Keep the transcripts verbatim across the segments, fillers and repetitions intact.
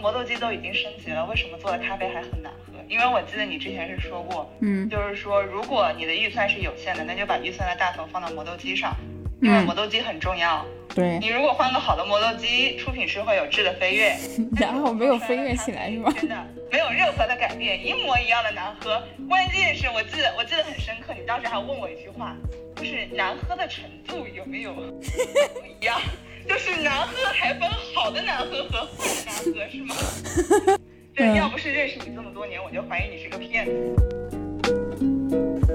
磨豆机都已经升级了，为什么做的咖啡还很难喝？因为我记得你之前是说过，嗯，就是说如果你的预算是有限的，那就把预算的大头放到磨豆机上，因为磨豆机很重要。嗯，对，你如果换个好的磨豆机，出品是会有质的飞跃，然后没有飞跃起来是吗？真的没有任何的改变，一模一样的难喝。关键是我记得我记得很深刻，你当时还问我一句话，就是难喝的程度有没有不一样？就是难喝还分好的难喝和坏的难喝是吗？对，要不是认识你这么多年，我就怀疑你是个骗子。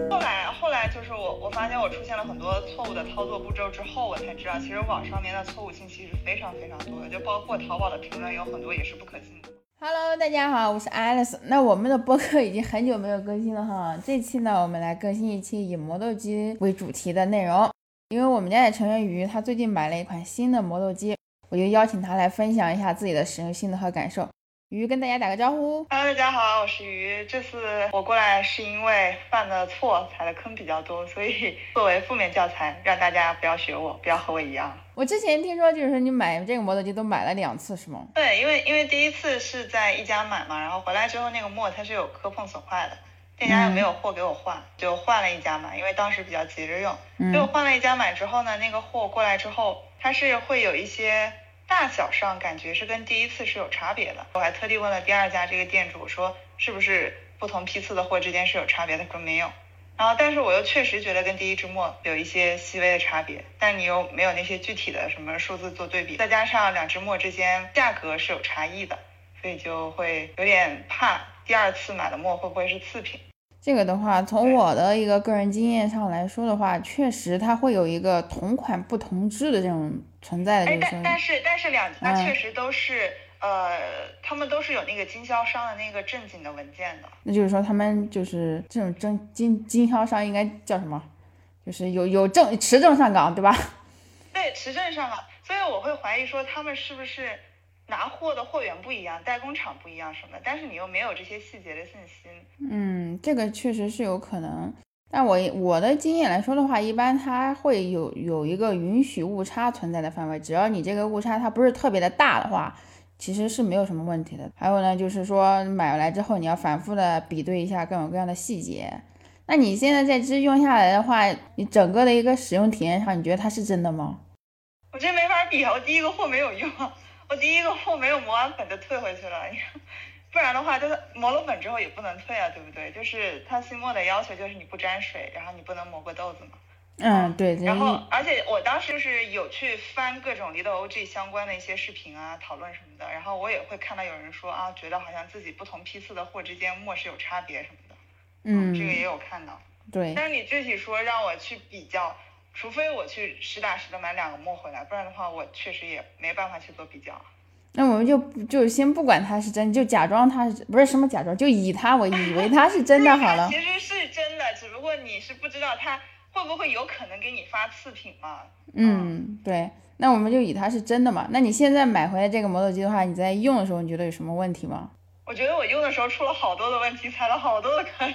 后来后来就是我我发现我出现了很多错误的操作步骤之后，我才知道其实网上面的错误信息是非常非常多的，就包括淘宝的评论有很多也是不可信的。Hello， 大家好，我是 Alex。那我们的播客已经很久没有更新了哈，这期呢我们来更新一期以磨豆机为主题的内容。因为我们家的成员鱼他最近买了一款新的磨豆机，我就邀请他来分享一下自己的使用心得和感受。鱼跟大家打个招呼。哈喽大家好，我是鱼。这次我过来是因为犯的错踩的坑比较多，所以作为负面教材让大家不要学我，不要和我一样。我之前听说就是你买这个磨豆机都买了两次是吗？对，因为因为第一次是在一家买嘛，然后回来之后那个磨它是有磕碰损坏的，店家又没有货给我换，就换了一家买，因为当时比较急着用，所以我换了一家买之后呢，那个货过来之后，它是会有一些大小上感觉是跟第一次是有差别的。我还特地问了第二家这个店主说是不是不同批次的货之间是有差别的，他说没有。然后但是我又确实觉得跟第一支磨有一些细微的差别，但你又没有那些具体的什么数字做对比，再加上两支磨之间价格是有差异的，所以就会有点怕第二次买的磨会不会是次品。这个的话从我的一个个人经验上来说的话，确实它会有一个同款不同质的这种存在的。但但是但是两家确实都是、嗯、呃他们都是有那个经销商的那个正经的文件的。那就是说他们就是这种正经经销商应该叫什么，就是有有证持证上岗，对吧？对，持证上岗。所以我会怀疑说他们是不是拿货的货源不一样，代工厂不一样什么的，但是你又没有这些细节的信息。嗯，这个确实是有可能。但我我的经验来说的话，一般它会有有一个允许误差存在的范围，只要你这个误差它不是特别的大的话，其实是没有什么问题的。还有呢，就是说买来之后你要反复的比对一下各种各样的细节。那你现在这支用下来的话，你整个的一个使用体验上，你觉得它是真的吗？我真没法比啊，我第一个货没有用，我第一个货没有磨完粉就退回去了，不然的话就是磨了粉之后也不能退啊，对不对？就是它新磨的要求就是你不沾水，然后你不能磨过豆子嘛。嗯，对。然后而且我当时就是有去翻各种 Lido O G 相关的一些视频啊讨论什么的，然后我也会看到有人说啊，觉得好像自己不同批次的货之间磨是有差别什么的。嗯，这个也有看到。对，但是你具体说让我去比较，除非我去实打实的买两个磨回来，不然的话我确实也没办法去做比较。那我们就就先不管它是真，就假装它是不是什么假装，就以它我以为它是真的好了。其实是真的，只不过你是不知道它会不会有可能给你发次品嘛。嗯，对，那我们就以它是真的嘛。那你现在买回来这个磨豆机的话，你在用的时候你觉得有什么问题吗？我觉得我用的时候出了好多的问题，踩了好多的坑，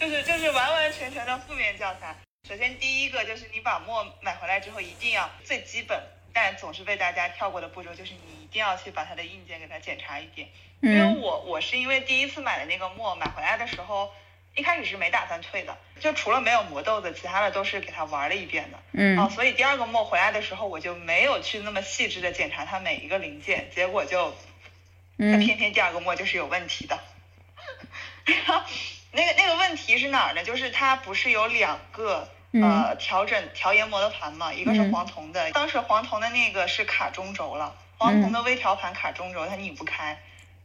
就是就是完完全全的负面教材。首先第一个就是你把磨买回来之后，一定要最基本但总是被大家跳过的步骤，就是你一定要去把它的硬件给它检查一遍。因为我我是因为第一次买的那个磨买回来的时候，一开始是没打算退的，就除了没有磨豆子，其他的都是给它玩了一遍的。嗯，啊，所以第二个磨回来的时候我就没有去那么细致的检查它每一个零件，结果就它偏偏第二个磨就是有问题的。那个那个问题是哪儿呢？就是它不是有两个呃调整调研磨的盘嘛，一个是黄铜的，当时黄铜的那个是卡中轴了，黄铜的微调盘卡中轴它拧不开，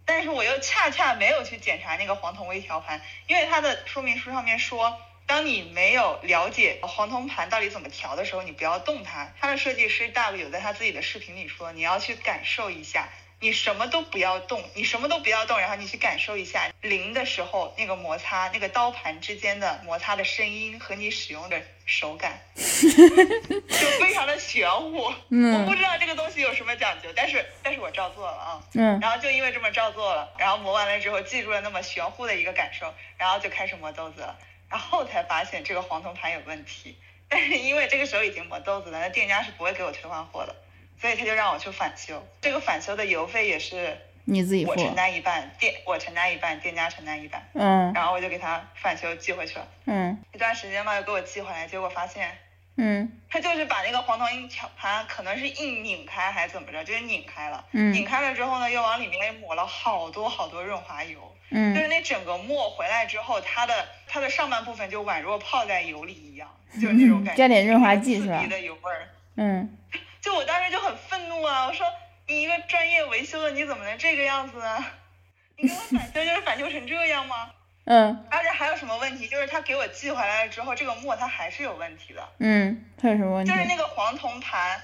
但是我又恰恰没有去检查那个黄铜微调盘，因为它的说明书上面说，当你没有了解黄铜盘到底怎么调的时候，你不要动它。它的设计师大陆有在他自己的视频里说，你要去感受一下。你什么都不要动，你什么都不要动，然后你去感受一下零的时候那个摩擦，那个刀盘之间的摩擦的声音和你使用的手感，就非常的玄乎。嗯，我不知道这个东西有什么讲究，但是但是我照做了啊。嗯，然后就因为这么照做了，然后磨完了之后记住了那么玄乎的一个感受，然后就开始磨豆子了，然后才发现这个黄铜盘有问题。但是因为这个时候已经磨豆子了，那店家是不会给我退换货的，所以他就让我去返修。这个返修的邮费也是你自己付，我承担一半，店我承担一半，店家承担一半。嗯，然后我就给他返修寄回去了。嗯，一段时间嘛，又给我寄回来，结果发现，嗯，他就是把那个黄铜印盘可能是硬拧开还怎么着，就是拧开了。嗯，拧开了之后呢，又往里面抹了好多好多润滑油。嗯，就是那整个沫回来之后，它的它的上半部分就宛若泡在油里一样，就是那种感觉。加点润滑剂是吧？刺鼻的油味儿。嗯，就我当时就很愤怒啊！我说你一个专业维修的，你怎么能这个样子呢？你给我返修就是返修成这样吗？嗯。而且还有什么问题？就是他给我寄回来了之后，这个沫它还是有问题的。嗯，它有什么问题？就是那个黄铜盘，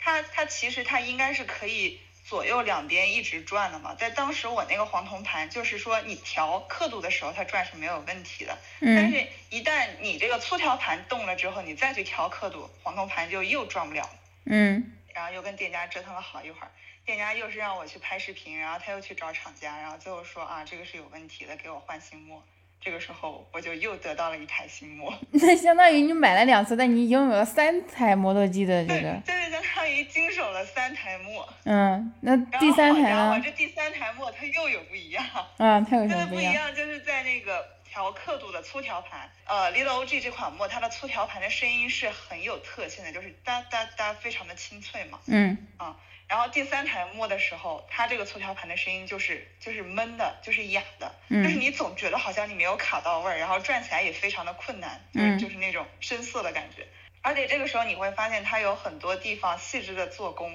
它它其实它应该是可以左右两边一直转的嘛，在当时我那个黄铜盘就是说你调刻度的时候它转是没有问题的，嗯，但是一旦你这个粗调盘动了之后，你再去调刻度，黄铜盘就又转不了。嗯，然后又跟店家折腾了好一会儿，店家又是让我去拍视频，然后他又去找厂家，然后最后说啊这个是有问题的，给我换新墨。这个时候我就又得到了一台新墨。那相当于你买了两次，但你拥有了三台磨豆机的这个。对对对，相当于经手了三台墨。嗯，那第三台呢？我这第三台墨它又有不一样。嗯，它有什么不一样？它的不一样就是在那个调刻度的粗调盘，呃 ，Lido O G 这款墨它的粗调盘的声音是很有特性的，就是哒哒哒，非常的清脆嘛。嗯。啊，然后第三台墨的时候，它这个粗调盘的声音就是就是闷的，就是哑的，嗯，就是你总觉得好像你没有卡到位，然后转起来也非常的困难，就是嗯，就是那种生涩的感觉。而且这个时候你会发现它有很多地方细致的做工，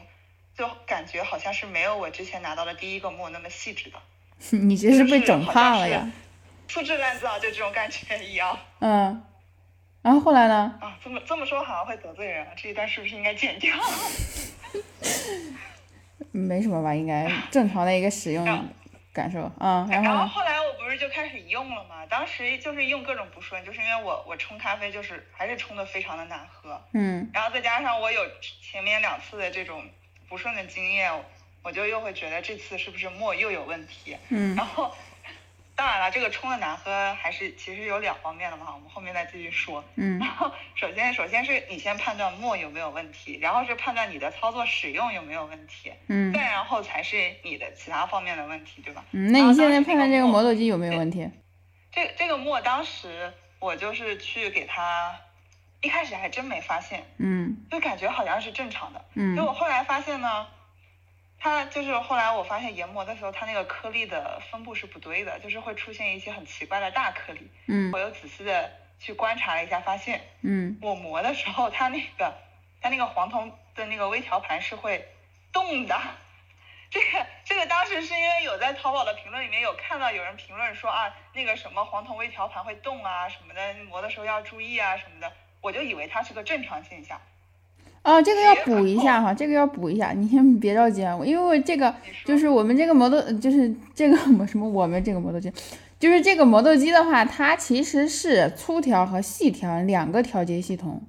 就感觉好像是没有我之前拿到的第一个墨那么细致的。你这是被整怕了呀？粗制滥造，就这种感觉一样。嗯，然后后来呢？啊，这么这么说好像会得罪人，这一段是不是应该剪掉？没什么吧，应该正常的一个使用感受啊，嗯。然后然后后来我不是就开始用了嘛，当时就是用各种不顺，就是因为我我冲咖啡就是还是冲的非常的难喝，嗯，然后再加上我有前面两次的这种不顺的经验，我就又会觉得这次是不是墨又有问题，嗯，然后当然了，这个冲的难喝还是其实有两方面的嘛，我们后面再继续说。嗯，然后首先首先是你先判断墨有没有问题，然后是判断你的操作使用有没有问题，嗯，再然后才是你的其他方面的问题，对吧？嗯，那你现在判断这个磨豆机有没有问题？这这个墨当时我就是去给它，一开始还真没发现，嗯，就感觉好像是正常的，嗯，结果后来发现呢。它就是后来我发现研磨的时候，它那个颗粒的分布是不对的，就是会出现一些很奇怪的大颗粒。嗯，我又仔细的去观察了一下，发现，嗯，我磨的时候，它那个它那个黄铜的那个微调盘是会动的。这个这个当时是因为有在淘宝的评论里面有看到有人评论说啊，那个什么黄铜微调盘会动啊什么的，磨的时候要注意啊什么的，我就以为它是个正常现象。哦，这个要补一下哈，这个要补一下，你先别着急啊，因为这个就是我们这个磨豆，就是这个什么我们这个磨豆机，就是这个磨豆机的话，它其实是粗调和细调两个调节系统，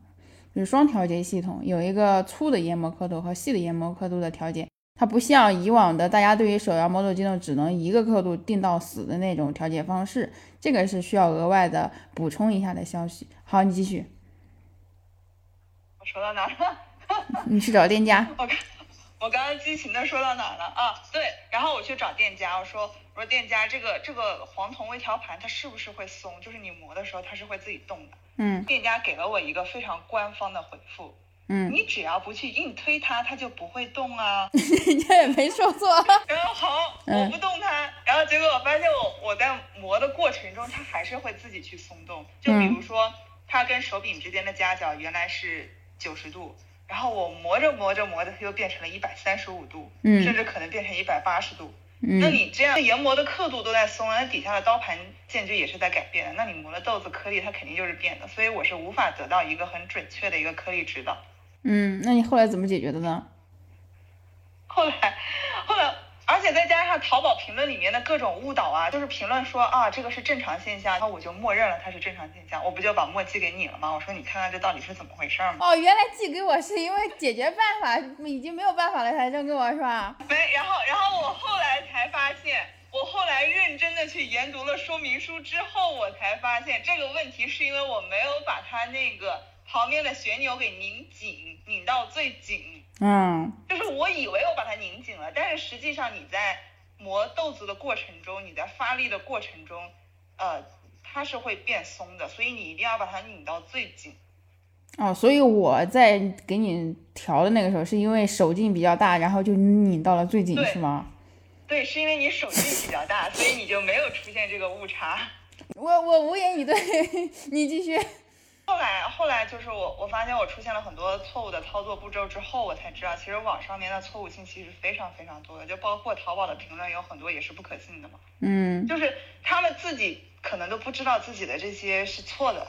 就是双调节系统，有一个粗的研磨刻度和细的研磨刻度的调节，它不像以往的大家对于手摇磨豆机只能一个刻度定到死的那种调节方式，这个是需要额外的补充一下的消息。好，你继续。说到哪了？你去找店家。我刚我刚刚激情的说到哪了啊？对，然后我去找店家，我说我说店家，这个这个黄铜微调盘它是不是会松？就是你磨的时候它是会自己动的。嗯。店家给了我一个非常官方的回复。嗯。你只要不去硬推它，它就不会动啊。人家也没说错。然后好，我不动它，嗯，然后结果我发现我我在磨的过程中，它还是会自己去松动。就比如说，嗯，它跟手柄之间的夹角原来是九十度，然后我磨着磨着磨着，它就变成了一百三十五度，嗯，甚至可能变成一百八十度。嗯，那你这样研磨的刻度都在松，那底下的刀盘间距也是在改变的，那你磨的豆子颗粒它肯定就是变的，所以我是无法得到一个很准确的一个颗粒指导。嗯，那你后来怎么解决的呢？后来，后来。而且再加上淘宝评论里面的各种误导啊，就是评论说啊这个是正常现象，然后我就默认了它是正常现象，我不就把墨寄给你了吗？我说你看看这到底是怎么回事吗？哦，原来寄给我是因为解决办法已经没有办法了才扔给我是吧？没，然后然后我后来才发现，我后来认真的去研读了说明书之后，我才发现这个问题是因为我没有把它那个旁边的旋钮给拧紧，拧到最紧。嗯，就是我以为我把它拧紧了，但是实际上你在磨豆子的过程中，你在发力的过程中，呃，它是会变松的，所以你一定要把它拧到最紧。哦，所以我在给你调的那个时候，是因为手劲比较大，然后就拧到了最紧，是吗？对，是因为你手劲比较大，所以你就没有出现这个误差。我我无言以对，你继续。后来后来就是我我发现我出现了很多错误的操作步骤之后，我才知道其实网上面的错误信息是非常非常多的，就包括淘宝的评论有很多也是不可信的嘛。嗯，就是他们自己可能都不知道自己的这些是错的。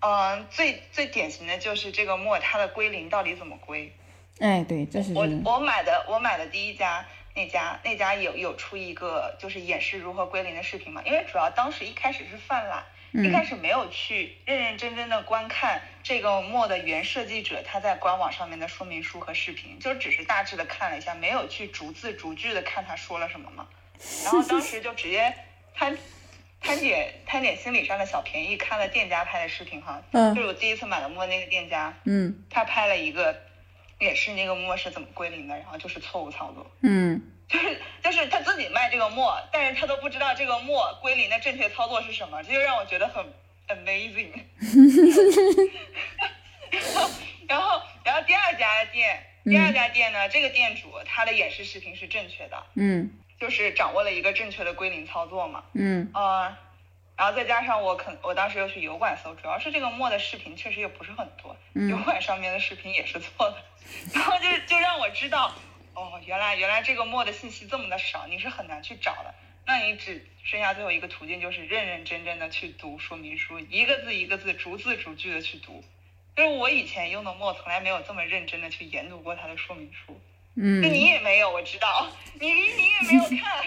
嗯、呃，最最典型的就是这个墨它的归零到底怎么归？哎，对，这是我我买的我买的第一家。那家那家有有出一个就是演示如何归零的视频嘛，因为主要当时一开始是犯懒、嗯、一开始没有去认认真真的观看这个墨的原设计者他在官网上面的说明书和视频，就只是大致的看了一下，没有去逐字逐句的看他说了什么嘛。然后当时就直接贪贪点贪点心理上的小便宜，看了店家拍的视频哈，嗯，就是我第一次买的墨那个店家，嗯，他拍了一个。也是那个墨是怎么归零的，然后就是错误操作。嗯，就是就是他自己卖这个墨，但是他都不知道这个墨归零的正确操作是什么，这就让我觉得很 amazing 然后然后然后第二家店第二家店呢、嗯、这个店主他的演示视频是正确的，嗯，就是掌握了一个正确的归零操作嘛。嗯呃然后再加上我肯我当时又去油管搜，主要是这个墨的视频确实也不是很多、嗯、油管上面的视频也是错的，然后就就让我知道哦，原来原来这个墨的信息这么的少，你是很难去找的，那你只剩下最后一个途径就是认认真真的去读说明书，一个字一个字逐字逐句的去读，就是我以前用的墨从来没有这么认真的去研读过它的说明书。嗯，你也没有，我知道你你也没有看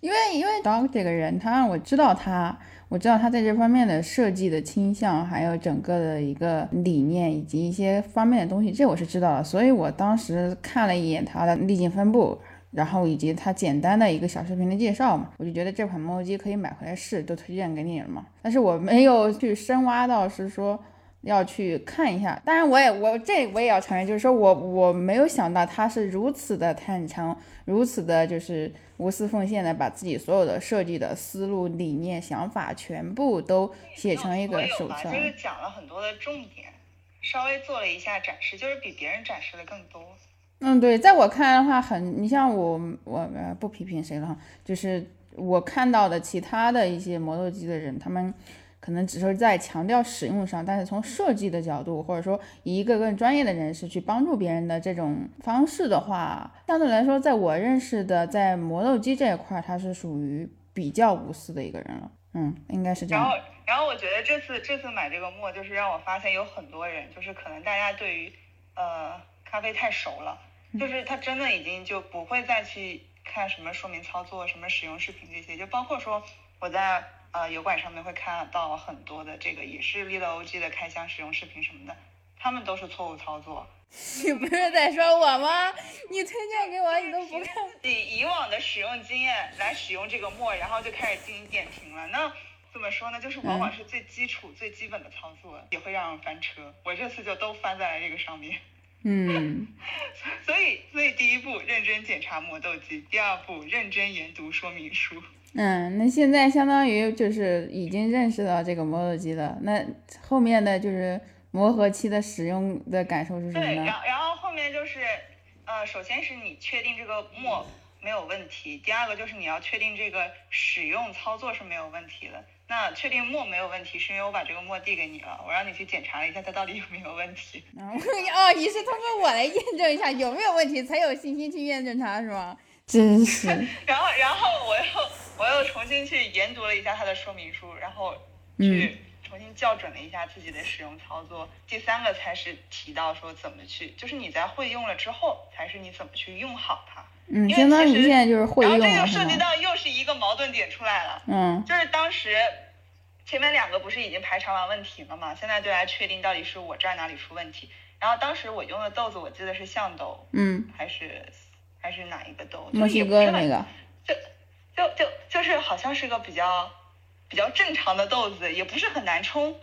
因为因为 Dog 这个人他让我知道他我知道他在这方面的设计的倾向，还有整个的一个理念以及一些方面的东西，这我是知道了，所以我当时看了一眼他的粒径分布，然后以及他简单的一个小视频的介绍嘛，我就觉得这款磨机可以买回来试，就推荐给你了嘛，但是我没有去深挖到是说要去看一下。当然我也我这我也要承认，就是说我我没有想到他是如此的坦诚，如此的就是无私奉献的把自己所有的设计的思路理念想法全部都写成一个手册，就是讲了很多的重点，稍微做了一下展示，就是比别人展示的更多。嗯，对，在我看来的话很你像我我不批评谁了，就是我看到的其他的一些磨豆机的人，他们可能只是在强调使用上，但是从设计的角度，或者说以一个更专业的人士去帮助别人的这种方式的话，相对来说，在我认识的，在磨豆机这一块，他是属于比较无私的一个人了。嗯，应该是这样。然后，然后我觉得这次这次买这个墨，就是让我发现有很多人，就是可能大家对于呃咖啡太熟了，就是他真的已经就不会再去看什么说明操作、什么使用视频这些，就包括说我在。呃，油管上面会看到很多的这个也是 Lido O G 的开箱使用视频什么的，他们都是错误操作。你不是在说我吗？你推荐给我你都不看。自己以往的使用经验来使用这个墨，然后就开始进行点评了。那怎么说呢？就是往往是最基础、嗯、最基本的操作也会让人翻车。我这次就都翻在了这个上面。嗯，所以所以第一步认真检查磨豆机，第二步认真研读说明书。嗯，那现在相当于就是已经认识到这个磨豆机了，那后面的就是磨合期的使用的感受是什么呢？对，然后然后后面就是呃首先是你确定这个墨没有问题，第二个就是你要确定这个使用操作是没有问题的。那确定墨没有问题是因为我把这个墨递给你了，我让你去检查了一下它到底有没有问题。哦，你是通过我来验证一下有没有问题才有信心去验证它是吗？真是然后然后我又我又重新去研读了一下它的说明书，然后去重新校准了一下自己的使用操作、嗯、第三个才是提到说怎么去，就是你在会用了之后才是你怎么去用好它。嗯，相当于你现在就是会用了。然后这就涉及到又是一个矛盾点出来了。嗯，就是当时前面两个不是已经排查完问题了嘛，现在就来确定到底是我这儿哪里出问题。然后当时我用的豆子我记得是象豆，嗯，还是还是哪一个豆？墨西哥那个，就就就就是好像是个比较比较正常的豆子，也不是很难冲，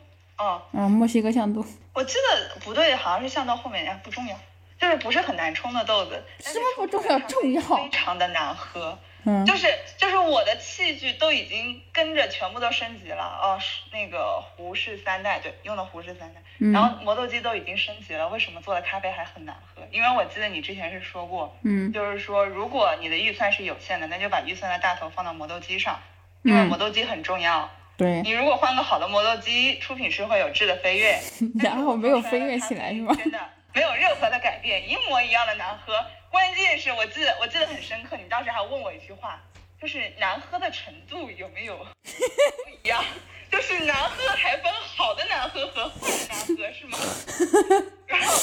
哦，嗯，墨西哥象豆，我记得不对，好像是象到后面，哎，不重要，就是不是很难冲的豆子，什么不重要，重要，非常的难喝，嗯，就是就是我的器具都已经跟着全部都升级了，哦，那个壶是三代，对，用的壶是三代，嗯、然后磨豆机都已经升级了，为什么做的咖啡还很难喝？因为我记得你之前是说过，嗯，就是说如果你的预算是有限的，那就把预算的大头放到磨豆机上，因为磨豆机很重要。嗯，对，你如果换个好的磨豆机，出品是会有质的飞跃，然后没有飞跃起来是吗？真的没有任何的改变，一模一样的难喝。关键是我记得我记得很深刻，你当时还问我一句话，就是难喝的程度有没有不一样？就是难喝还分好的难喝和坏的难喝是吗？然后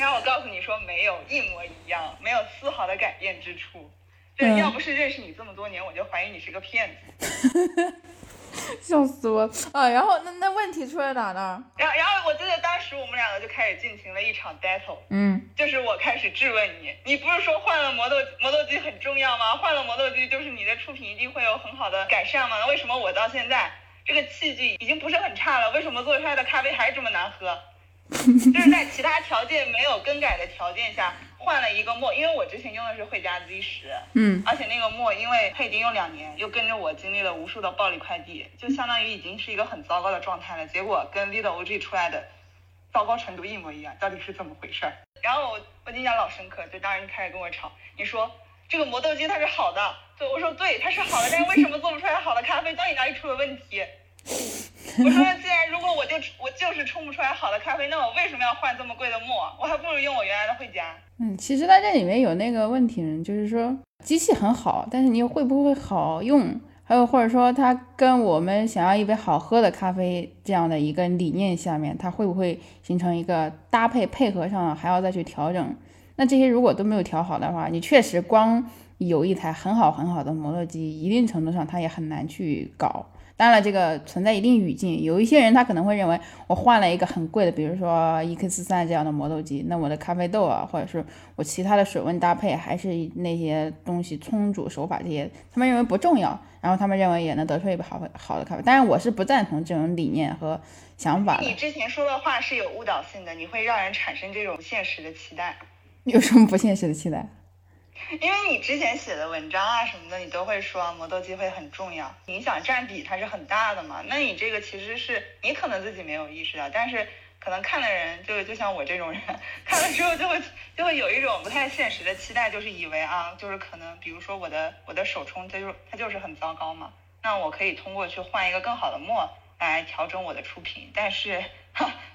然后我告诉你说没有，一模一样，没有丝毫的改变之处。对，要不是认识你这么多年，我就怀疑你是个骗子。笑死我啊！然后那那问题出在哪呢？然后然后我记得当时我们两个就开始进行了一场 battle， 嗯，就是我开始质问你，你不是说换了磨豆磨豆机很重要吗？换了磨豆机就是你的出品一定会有很好的改善吗？为什么我到现在这个器具已经不是很差了，为什么做出来的咖啡还这么难喝？就是在其他条件没有更改的条件下换了一个墨，因为我之前用的是惠家 Z 十，嗯，而且那个墨因为它已经用两年，又跟着我经历了无数的暴力快递，就相当于已经是一个很糟糕的状态了，结果跟 Lido O G 出来的糟糕程度一模一样，到底是怎么回事？然后我我印象老深刻，就当时开始跟我吵，你说这个磨豆机它是好的，对，我说对，它是好的，但是为什么做不出来好的咖啡？到底哪里出了问题？我说既然如果我就我就是冲不出来好的咖啡，那我为什么要换这么贵的墨？我还不如用我原来的惠家。嗯，其实在这里面有那个问题人，就是说机器很好，但是你又会不会好用，还有或者说它跟我们想要一杯好喝的咖啡这样的一个理念下面，它会不会形成一个搭配配合上还要再去调整？那这些如果都没有调好的话，你确实光有一台很好很好的磨豆机，一定程度上它也很难去搞。当然了，这个存在一定语境，有一些人他可能会认为我换了一个很贵的，比如说 E K 四十三 这样的磨豆机，那我的咖啡豆啊，或者是我其他的水温搭配，还是那些东西冲煮手法这些，他们认为不重要，然后他们认为也能得出一杯好好的咖啡。当然我是不赞同这种理念和想法的。你之前说的话是有误导性的，你会让人产生这种不现实的期待。有什么不现实的期待？因为你之前写的文章啊什么的，你都会说磨豆机会很重要，影响占比它是很大的嘛。那你这个其实是你可能自己没有意识到，但是可能看的人就就像我这种人，看了之后就会就会有一种不太现实的期待，就是以为啊，就是可能比如说我的我的手冲它就是它就是很糟糕嘛，那我可以通过去换一个更好的墨来调整我的出品，但是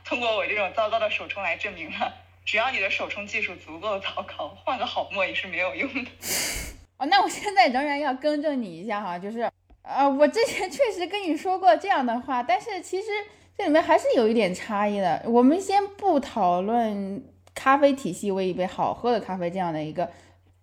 通过我这种糟糕的手冲来证明了。只要你的手冲技术足够糟糕，换个好墨也是没有用的。哦，那我现在仍然要更正你一下哈，就是，呃，我之前确实跟你说过这样的话，但是其实这里面还是有一点差异的。我们先不讨论咖啡体系为一杯好喝的咖啡这样的一个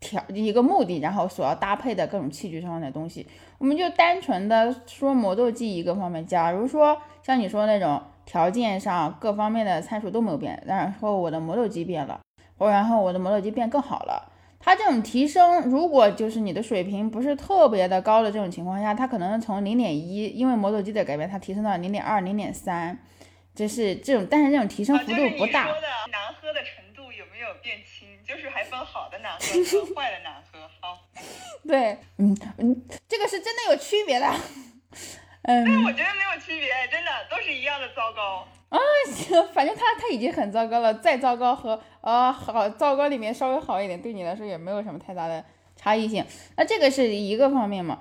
条一个目的，然后所要搭配的各种器具上的东西，我们就单纯的说磨豆机一个方面。假如说像你说那种。条件上各方面的参数都没有变，然后我的磨豆机变了，然后我的磨豆机变更好了，它这种提升如果就是你的水平不是特别的高的这种情况下，它可能从 零点一 因为磨豆机的改变它提升到 零点二 零点三，这是这种，但是这种提升幅度不大、啊、就是你说的难喝的程度有没有变轻，就是还分好的难喝和坏的难喝。好，对，嗯嗯，这个是真的有区别的。嗯，但我觉得没有区别，真的都是一样的糟糕啊！反正他他已经很糟糕了，再糟糕和呃好糟糕里面稍微好一点，对你来说也没有什么太大的差异性。那这个是一个方面嘛，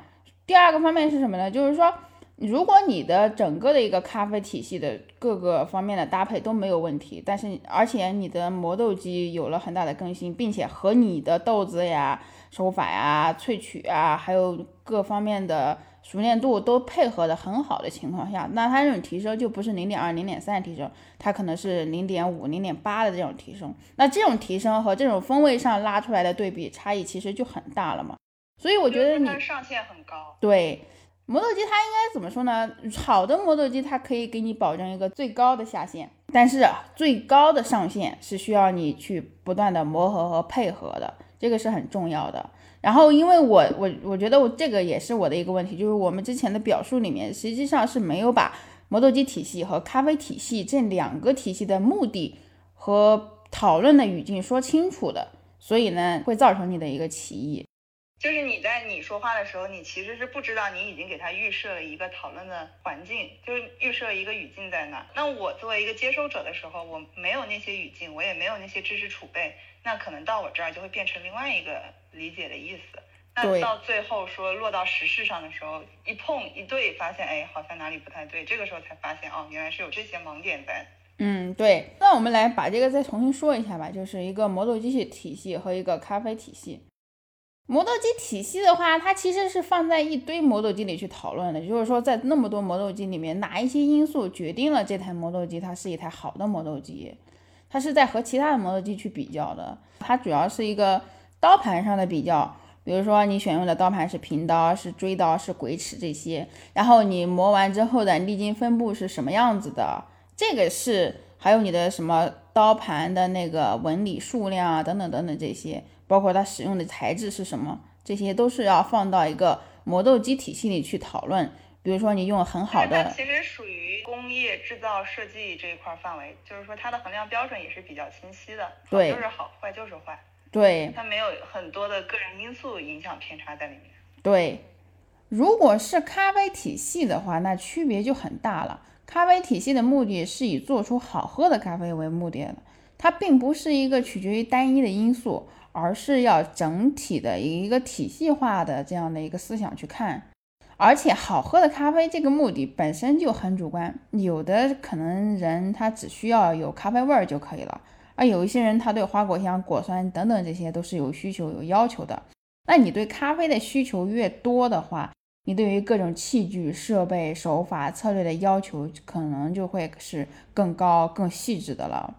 第二个方面是什么呢？就是说，如果你的整个的一个咖啡体系的各个方面的搭配都没有问题，但是而且你的磨豆机有了很大的更新，并且和你的豆子呀、手法呀、萃取啊，还有各方面的。熟练度都配合的很好的情况下，那它这种提升就不是 零点二 零点三 提升，它可能是 零点五 零点八 的这种提升，那这种提升和这种风味上拉出来的对比差异其实就很大了嘛。所以我觉得你、就是、上限很高。对，磨豆机它应该怎么说呢？好的磨豆机它可以给你保证一个最高的下限，但是、啊、最高的上限是需要你去不断的磨合和配合的，这个是很重要的。然后因为我我我觉得我这个也是我的一个问题，就是我们之前的表述里面实际上是没有把磨豆机体系和咖啡体系这两个体系的目的和讨论的语境说清楚的，所以呢会造成你的一个歧义。就是你在你说话的时候，你其实是不知道你已经给他预设了一个讨论的环境，就是预设一个语境在那。那我作为一个接收者的时候，我没有那些语境，我也没有那些知识储备，那可能到我这儿就会变成另外一个理解的意思。那到最后说落到实事上的时候，一碰一对，发现哎，好像哪里不太对，这个时候才发现哦，原来是有这些盲点在。嗯，对。那我们来把这个再重新说一下吧，就是一个磨豆机体系和一个咖啡体系。磨豆机体系的话，它其实是放在一堆磨豆机里去讨论的，就是说在那么多磨豆机里面，哪一些因素决定了这台磨豆机它是一台好的磨豆机，它是在和其他的磨豆机去比较的。它主要是一个刀盘上的比较，比如说你选用的刀盘是平刀、是锥刀、是鬼齿这些，然后你磨完之后的粒径分布是什么样子的，这个是还有你的什么刀盘的那个纹理数量啊，等等等等这些，包括它使用的材质是什么，这些都是要放到一个磨豆机体系里去讨论。比如说你用很好的，它其实属于工业制造设计这一块范围，就是说它的衡量标准也是比较清晰的，对，好就是好，坏就是坏，对，它没有很多的个人因素影响偏差在里面。对，如果是咖啡体系的话，那区别就很大了。咖啡体系的目的是以做出好喝的咖啡为目的的，它并不是一个取决于单一的因素，而是要整体的一个体系化的这样的一个思想去看。而且好喝的咖啡这个目的本身就很主观，有的可能人他只需要有咖啡味就可以了，而有一些人他对花果香、果酸等等这些都是有需求、有要求的。那你对咖啡的需求越多的话，你对于各种器具、设备、手法、策略的要求可能就会是更高、更细致的了。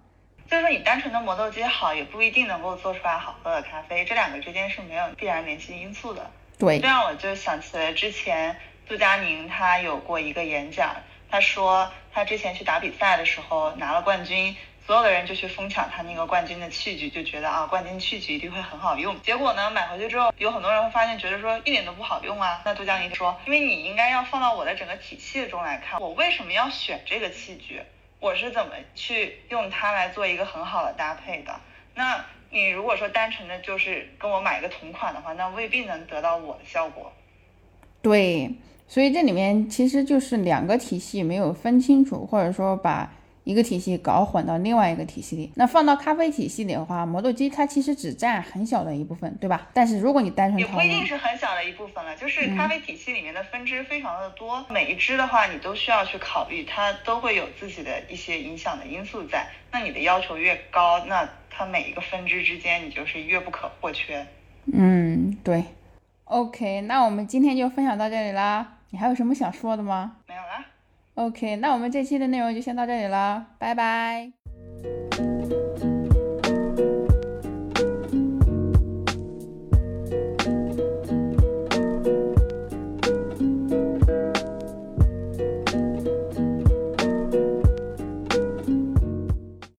就是说你单纯的磨豆机好也不一定能够做出来好喝的咖啡，这两个之间是没有必然联系因素的。对，这让我就想起了之前杜佳宁他有过一个演讲，他说他之前去打比赛的时候拿了冠军，所有的人就去疯抢他那个冠军的器具，就觉得啊，冠军器具一定会很好用。结果呢，买回去之后有很多人会发现，觉得说一点都不好用啊。那杜佳宁说，因为你应该要放到我的整个体系中来看，我为什么要选这个器具，我是怎么去用它来做一个很好的搭配的。那你如果说单纯的就是跟我买一个同款的话，那未必能得到我的效果。对，所以这里面其实就是两个体系没有分清楚，或者说把一个体系搞混到另外一个体系里。那放到咖啡体系里的话，磨豆机它其实只占很小的一部分，对吧？但是如果你单纯也不一定是很小的一部分了，就是咖啡体系里面的分支非常的多，嗯、每一支的话你都需要去考虑，它都会有自己的一些影响的因素在。那你的要求越高，那它每一个分支之间你就是越不可或缺。嗯，对。 OK， 那我们今天就分享到这里啦，你还有什么想说的吗？没有啦。OK， 那我们这期的内容就先到这里了，拜拜。